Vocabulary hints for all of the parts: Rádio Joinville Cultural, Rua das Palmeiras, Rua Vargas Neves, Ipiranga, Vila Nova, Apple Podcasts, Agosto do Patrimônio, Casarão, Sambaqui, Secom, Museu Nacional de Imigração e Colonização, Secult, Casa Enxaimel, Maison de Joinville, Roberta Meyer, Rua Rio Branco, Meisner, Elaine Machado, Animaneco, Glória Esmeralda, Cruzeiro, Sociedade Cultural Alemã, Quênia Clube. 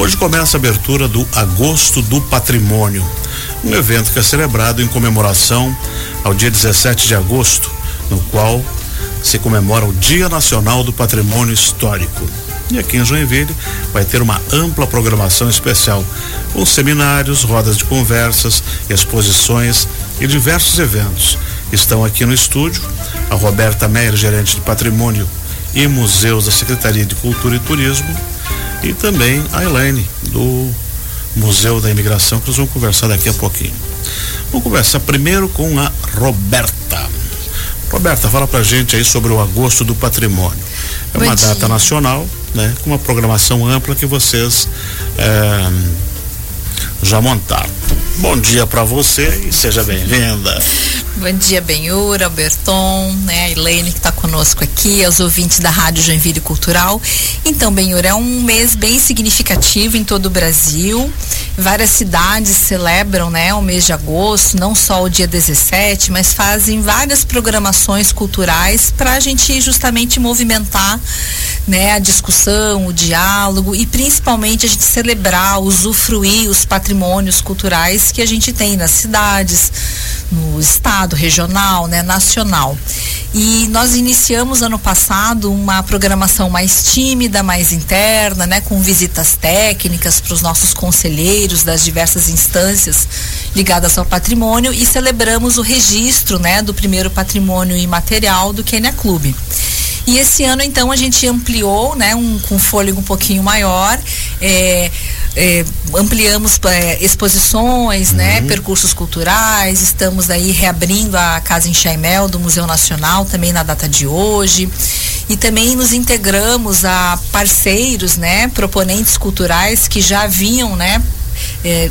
Hoje começa a abertura do Agosto do Patrimônio, um evento que é celebrado em comemoração ao dia 17 de agosto, no qual se comemora o Dia Nacional do Patrimônio Histórico. E aqui em Joinville vai ter uma ampla programação especial, com seminários, rodas de conversas, exposições e diversos eventos. Estão aqui no estúdio a Roberta Meyer, gerente de Patrimônio e Museus da Secretaria de Cultura e Turismo, e também a Elaine, do Museu da Imigração, que nós vamos conversar daqui a pouquinho. Vamos conversar primeiro com a Roberta. Roberta, fala pra gente aí sobre o Agosto do Patrimônio. É uma data nacional, né, com uma programação ampla que vocês já montaram. Bom dia para você e seja bem-vinda. Bom dia, Benhur, Alberton, né, a Elaine que está conosco aqui, aos ouvintes da Rádio Joinville Cultural. Então, Benhur, é um mês bem significativo em todo o Brasil. Várias cidades celebram, né, o mês de agosto, não só o dia 17, mas fazem várias programações culturais para a gente justamente movimentar, né, a discussão, o diálogo e principalmente a gente celebrar, usufruir os patrimônios culturais que a gente tem nas cidades, no estado, regional, né, nacional. E nós iniciamos ano passado uma programação mais tímida, mais interna, né, com visitas técnicas para os nossos conselheiros das diversas instâncias ligadas ao patrimônio, e celebramos o registro, né, do primeiro patrimônio imaterial do Quênia Clube. E esse ano, então, a gente ampliou, né, com fôlego um pouquinho maior, ampliamos exposições, né, percursos culturais. Estamos aí reabrindo a Casa Enxaimel do Museu Nacional também na data de hoje, e também nos integramos a parceiros, né, proponentes culturais que já haviam, né,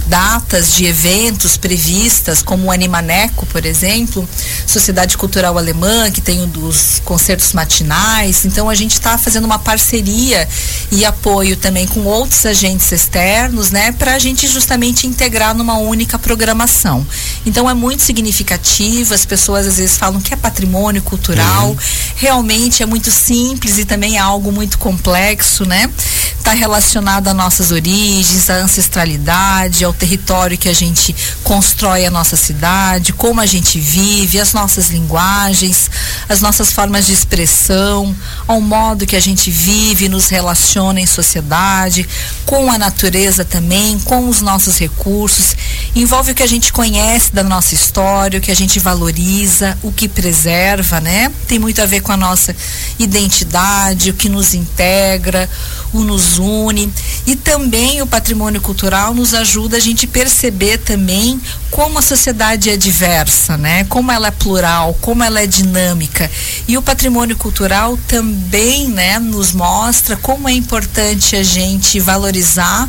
datas de eventos previstas, como o Animaneco, por exemplo, Sociedade Cultural Alemã, que tem um dos concertos matinais. Então a gente está fazendo uma parceria e apoio também com outros agentes externos, né, para a gente justamente integrar numa única programação. Então é muito significativo. As pessoas às vezes falam que é patrimônio cultural, realmente é muito simples e também é algo muito complexo, né? Está relacionado às nossas origens, à ancestralidade, ao território que a gente constrói a nossa cidade, como a gente vive, as nossas linguagens, as nossas formas de expressão, ao modo que a gente vive, nos relaciona em sociedade, com a natureza também, com os nossos recursos. Envolve o que a gente conhece da nossa história, o que a gente valoriza, o que preserva, né? Tem muito a ver com a nossa identidade, o que nos integra, o nos une. E também o patrimônio cultural nos ajuda a gente perceber também como a sociedade é diversa, né? Como ela é plural, como ela é dinâmica. E o patrimônio cultural também, né, nos mostra como é importante a gente valorizar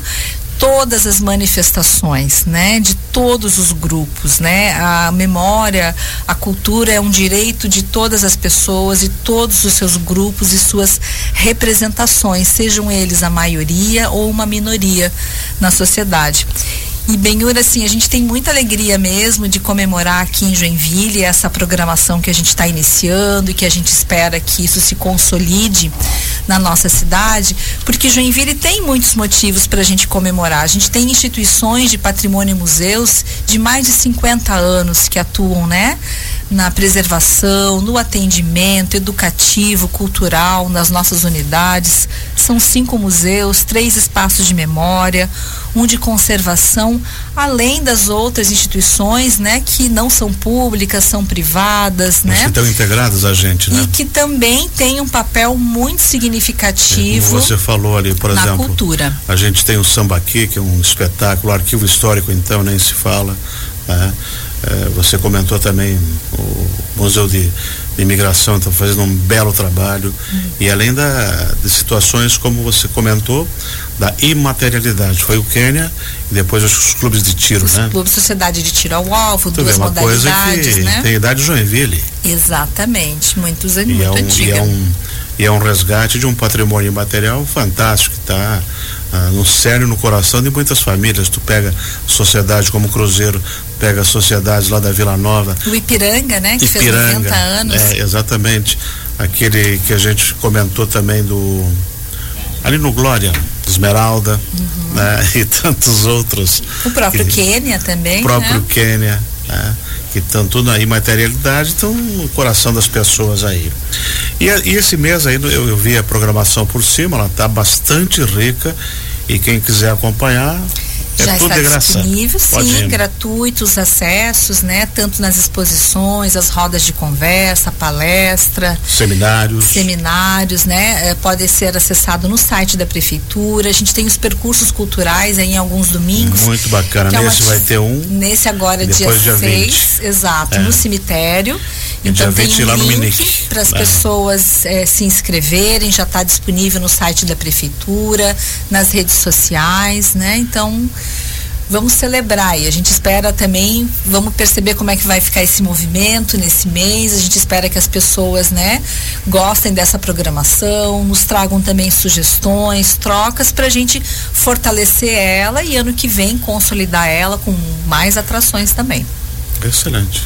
todas as manifestações, né, de todos os grupos, né? A memória, a cultura é um direito de todas as pessoas e todos os seus grupos e suas representações, sejam eles a maioria ou uma minoria na sociedade. E, Benhur, assim, a gente tem muita alegria mesmo de comemorar aqui em Joinville essa programação que a gente está iniciando e que a gente espera que isso se consolide na nossa cidade, porque Joinville tem muitos motivos para a gente comemorar. A gente tem instituições de patrimônio e museus de mais de 50 anos que atuam, né, na preservação, no atendimento educativo, cultural, nas nossas unidades. São 5 museus, 3 espaços de memória, um de conservação, além das outras instituições, né, que não são públicas, são privadas, né? Que estão integradas a gente, né? E que também tem um papel muito significativo. Como você falou ali, por exemplo, na cultura. A gente tem o Sambaqui, que é um espetáculo, arquivo histórico, então nem se fala, né? Você comentou também o Museu de Imigração, está fazendo um belo trabalho, e além de situações como você comentou, da imaterialidade. Foi o Quênia e depois os clubes de tiro, os, né? Os clubes, sociedade de tiro ao alvo, duas modalidades, né? Uma coisa que, né, tem idade de Joinville. Exatamente, muitos anos, muito antiga. E é um resgate de um patrimônio imaterial fantástico, que está no cerne, no coração de muitas famílias. Tu pega sociedades como o Cruzeiro, pega sociedades lá da Vila Nova, o Ipiranga, né, que fez 90 anos. Exatamente, aquele que a gente comentou também do ali no Glória Esmeralda, né, e tantos outros. O próprio Quênia também. O próprio Quênia, né, que estão tudo aí, materialidade, estão no coração das pessoas aí. E esse mês aí, eu vi a programação por cima, ela está bastante rica, e quem quiser acompanhar... Já está disponível, sim, gratuitos acessos, né? Tanto nas exposições, as rodas de conversa, palestra, seminários, né? Pode ser acessado no site da prefeitura. A gente tem os percursos culturais aí em alguns domingos. Muito bacana. Nesse vai ter um. Nesse agora dia 6, exato, no cemitério. Então tem um link para as pessoas se inscreverem. Já está disponível no site da prefeitura, nas redes sociais, né? Então vamos celebrar, e a gente espera também, vamos perceber como é que vai ficar esse movimento nesse mês. A gente espera que as pessoas, né, gostem dessa programação, nos tragam também sugestões, trocas, pra gente fortalecer ela e ano que vem consolidar ela com mais atrações também. Excelente.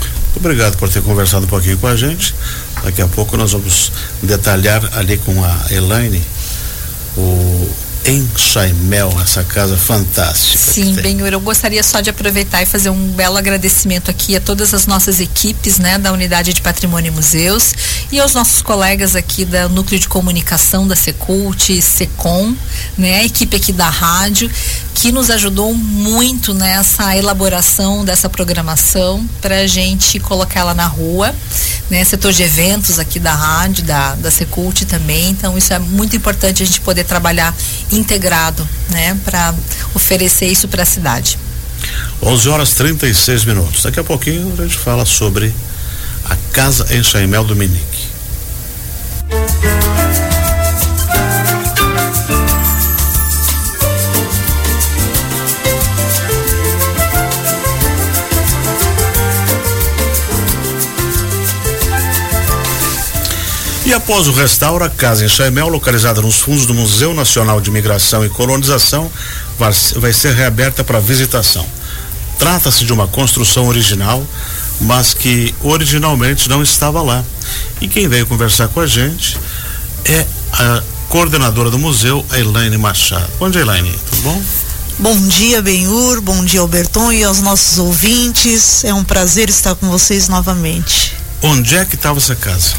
Muito obrigado por ter conversado um pouquinho com a gente. Daqui a pouco nós vamos detalhar ali com a Elaine o Enxaimel, essa casa fantástica. Sim, bem, eu gostaria só de aproveitar e fazer um belo agradecimento aqui a todas as nossas equipes, né, da Unidade de Patrimônio e Museus, e aos nossos colegas aqui da Núcleo de Comunicação da Secult, Secom, né, a equipe aqui da rádio, que nos ajudou muito nessa elaboração dessa programação pra gente colocar ela na rua, né, setor de eventos aqui da rádio, da Secult também. Então isso é muito importante, a gente poder trabalhar integrado, né, para oferecer isso para a cidade. 11h36. Daqui a pouquinho a gente fala sobre a Casa Enxaimel do Minique. E após o restauro, a Casa Enxaimel, localizada nos fundos do Museu Nacional de Imigração e Colonização, vai ser reaberta para visitação. Trata-se de uma construção original, mas que originalmente não estava lá. E quem veio conversar com a gente é a coordenadora do museu, a Elaine Machado. Bom dia, Elaine, tudo bom? Bom dia, Benhur, bom dia, Alberton, e aos nossos ouvintes. É um prazer estar com vocês novamente. Onde é que estava essa casa?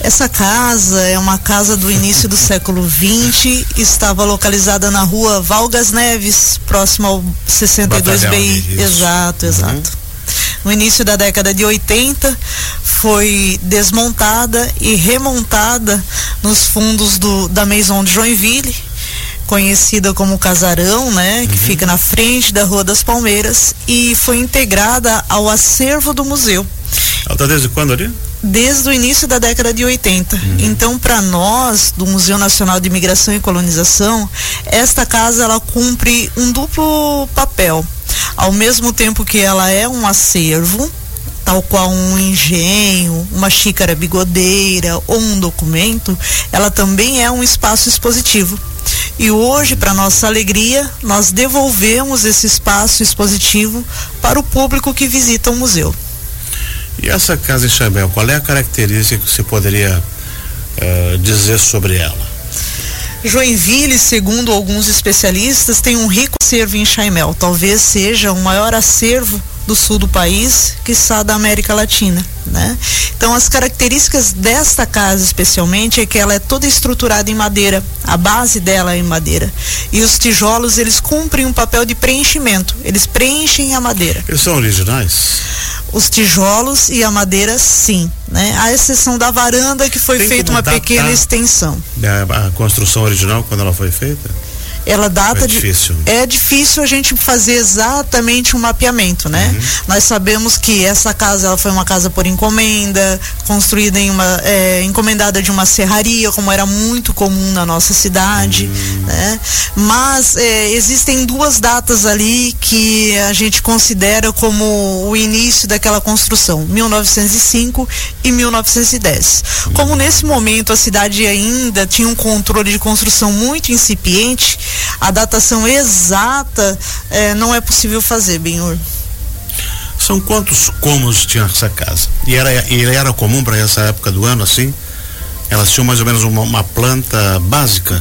Essa casa é uma casa do início do século XX, estava localizada na Rua Vargas Neves, próximo ao 62 BI. Exato. No início da década de 80, foi desmontada e remontada nos fundos da Maison de Joinville, conhecida como Casarão, né, que fica na frente da Rua das Palmeiras, e foi integrada ao acervo do museu. Ela está desde quando ali? Desde o início da década de 80. Então, para nós, do Museu Nacional de Imigração e Colonização, esta casa ela cumpre um duplo papel. Ao mesmo tempo que ela é um acervo, tal qual um engenho, uma xícara bigodeira ou um documento, ela também é um espaço expositivo. E hoje, para nossa alegria, nós devolvemos esse espaço expositivo para o público que visita o museu. E essa Casa Enxaimel, qual é a característica que você poderia dizer sobre ela? Joinville, segundo alguns especialistas, tem um rico acervo em enxaimel. Talvez seja o maior acervo do sul do país, quiçá da América Latina, né? Então, as características desta casa, especialmente, é que ela é toda estruturada em madeira. A base dela é em madeira. E os tijolos, eles cumprem um papel de preenchimento. Eles preenchem a madeira. Eles são originais? Os tijolos e a madeira, sim, né? À exceção da varanda, que foi feita uma pequena extensão. A construção original, quando ela foi feita? Ela data de... É difícil a gente fazer exatamente um mapeamento, né? Nós sabemos que essa casa, ela foi uma casa por encomenda, construída em uma... encomendada de uma serraria, como era muito comum na nossa cidade, né? Mas existem duas datas ali que a gente considera como o início daquela construção, 1905 e 1910. Como nesse momento a cidade ainda tinha um controle de construção muito incipiente, a datação exata não é possível fazer, Benhur. São quantos cômodos tinha essa casa? E era comum para essa época do ano, assim? Elas tinham mais ou menos uma planta básica?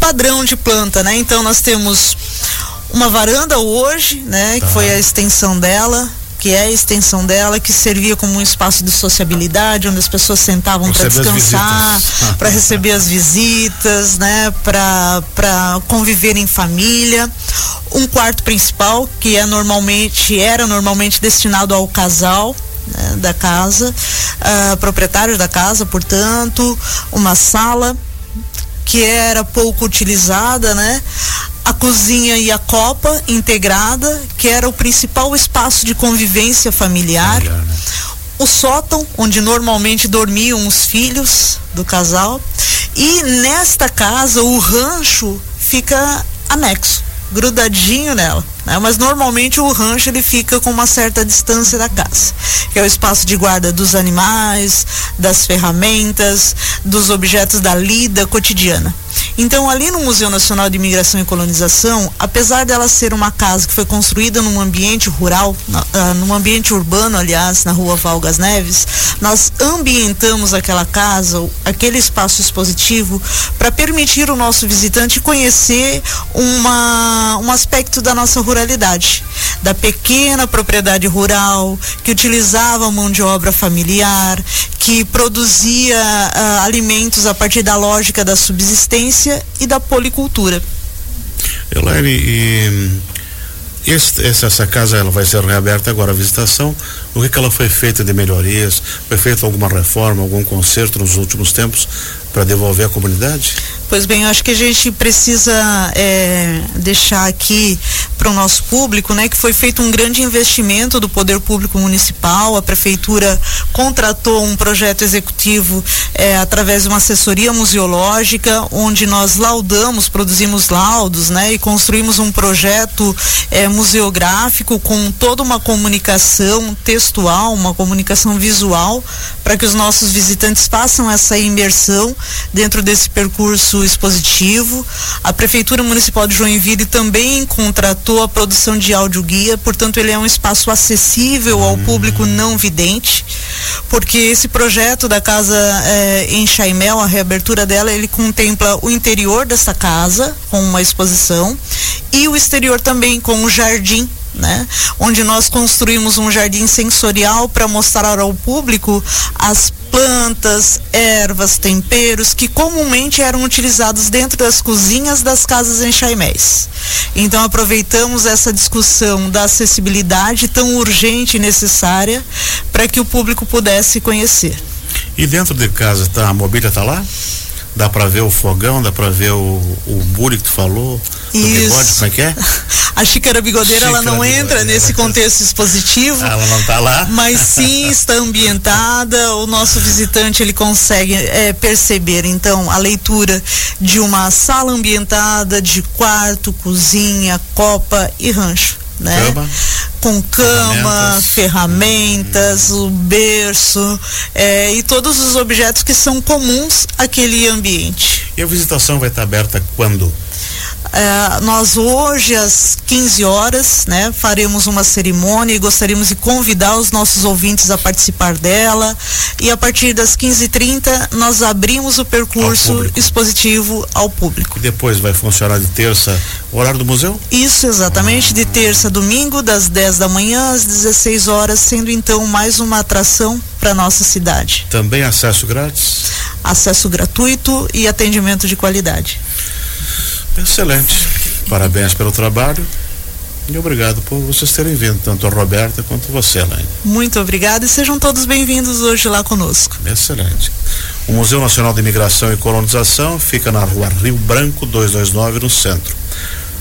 padrão de planta, né? Então nós temos uma varanda hoje, né? Tá. Que foi a extensão dela, que é a extensão dela, que servia como um espaço de sociabilidade, onde as pessoas sentavam para descansar, para receber as visitas, né? Para conviver em família. Um quarto principal, que é normalmente destinado ao casal, né, da casa, proprietário da casa, portanto, uma sala que era pouco utilizada, né? A cozinha e a copa integrada, que era o principal espaço de convivência familiar. Melhor, né? O sótão, onde normalmente dormiam os filhos do casal. E nesta casa, o rancho fica anexo, grudadinho nela, né? Mas normalmente o rancho ele fica com uma certa distância da casa, que é o espaço de guarda dos animais, das ferramentas, dos objetos da lida cotidiana. Então, ali no Museu Nacional de Imigração e Colonização, apesar dela ser uma casa que foi construída num ambiente rural, num ambiente urbano, aliás, na Rua Vargas Neves, nós ambientamos aquela casa, aquele espaço expositivo, para permitir ao nosso visitante conhecer um aspecto da nossa ruralidade, da pequena propriedade rural, que utilizava mão de obra familiar, que produzia alimentos a partir da lógica da subsistência e da policultura. Elaine, essa casa ela vai ser reaberta agora à visitação. O que ela foi feita de melhorias? Foi feita alguma reforma, algum conserto nos últimos tempos para devolver à comunidade? Pois bem, eu acho que a gente precisa deixar aqui para o nosso público, né, que foi feito um grande investimento do Poder Público Municipal. A Prefeitura contratou um projeto executivo através de uma assessoria museológica, onde nós produzimos laudos, né, e construímos um projeto museográfico com toda uma comunicação textual, uma comunicação visual, para que os nossos visitantes façam essa imersão dentro desse percurso expositivo. A Prefeitura Municipal de Joinville também contratou a produção de audioguia, portanto ele é um espaço acessível ao público não vidente, porque esse projeto da Casa Enxaimel, a reabertura dela, ele contempla o interior dessa casa com uma exposição e o exterior também com um jardim, né? Onde nós construímos um jardim sensorial para mostrar ao público as plantas, ervas, temperos que comumente eram utilizados dentro das cozinhas das casas enxaiméis. Então aproveitamos essa discussão da acessibilidade tão urgente e necessária para que o público pudesse conhecer. E dentro de casa a mobília está lá? Dá para ver o fogão, dá para ver o bule que tu falou, do bigode, como é que é? A xícara bigodeira, ela não entra nesse contexto expositivo. Ela não está lá. Mas sim, está ambientada, o nosso visitante ele consegue perceber, então, a leitura de uma sala ambientada, de quarto, cozinha, copa e rancho, né? Com cama, ferramentas, o berço e todos os objetos que são comuns àquele ambiente. E a visitação vai estar aberta quando? Nós hoje às 15 horas, né, faremos uma cerimônia e gostaríamos de convidar os nossos ouvintes a participar dela, e a partir das 15h30 nós abrimos o percurso expositivo ao público. E depois vai funcionar de terça, o horário do museu? Isso, exatamente, de terça a domingo, das 10 da manhã às 16 horas, sendo então mais uma atração para nossa cidade. Também acesso grátis? Acesso gratuito e atendimento de qualidade. Excelente, parabéns pelo trabalho e obrigado por vocês terem vindo, tanto a Roberta quanto você, Elaine. Muito obrigada e sejam todos bem-vindos hoje lá conosco. Excelente. O Museu Nacional de Imigração e Colonização fica na Rua Rio Branco 229, no centro.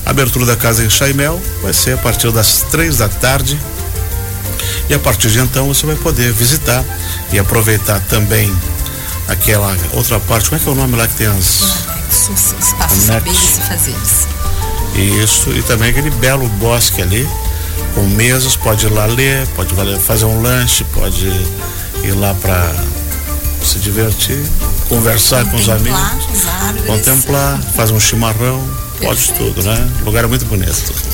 A abertura da Casa Enxaimel vai ser a partir das 3 da tarde, e a partir de então você vai poder visitar e aproveitar também aquela outra parte. Como é que é o nome lá que tem as... Espaços saberes e fazeres. Isso, e também aquele belo bosque ali, com mesas, pode ir lá ler, pode fazer um lanche, pode ir lá para se divertir, conversar com os amigos, contemplar, fazer um chimarrão, pode tudo, né? O lugar é muito bonito.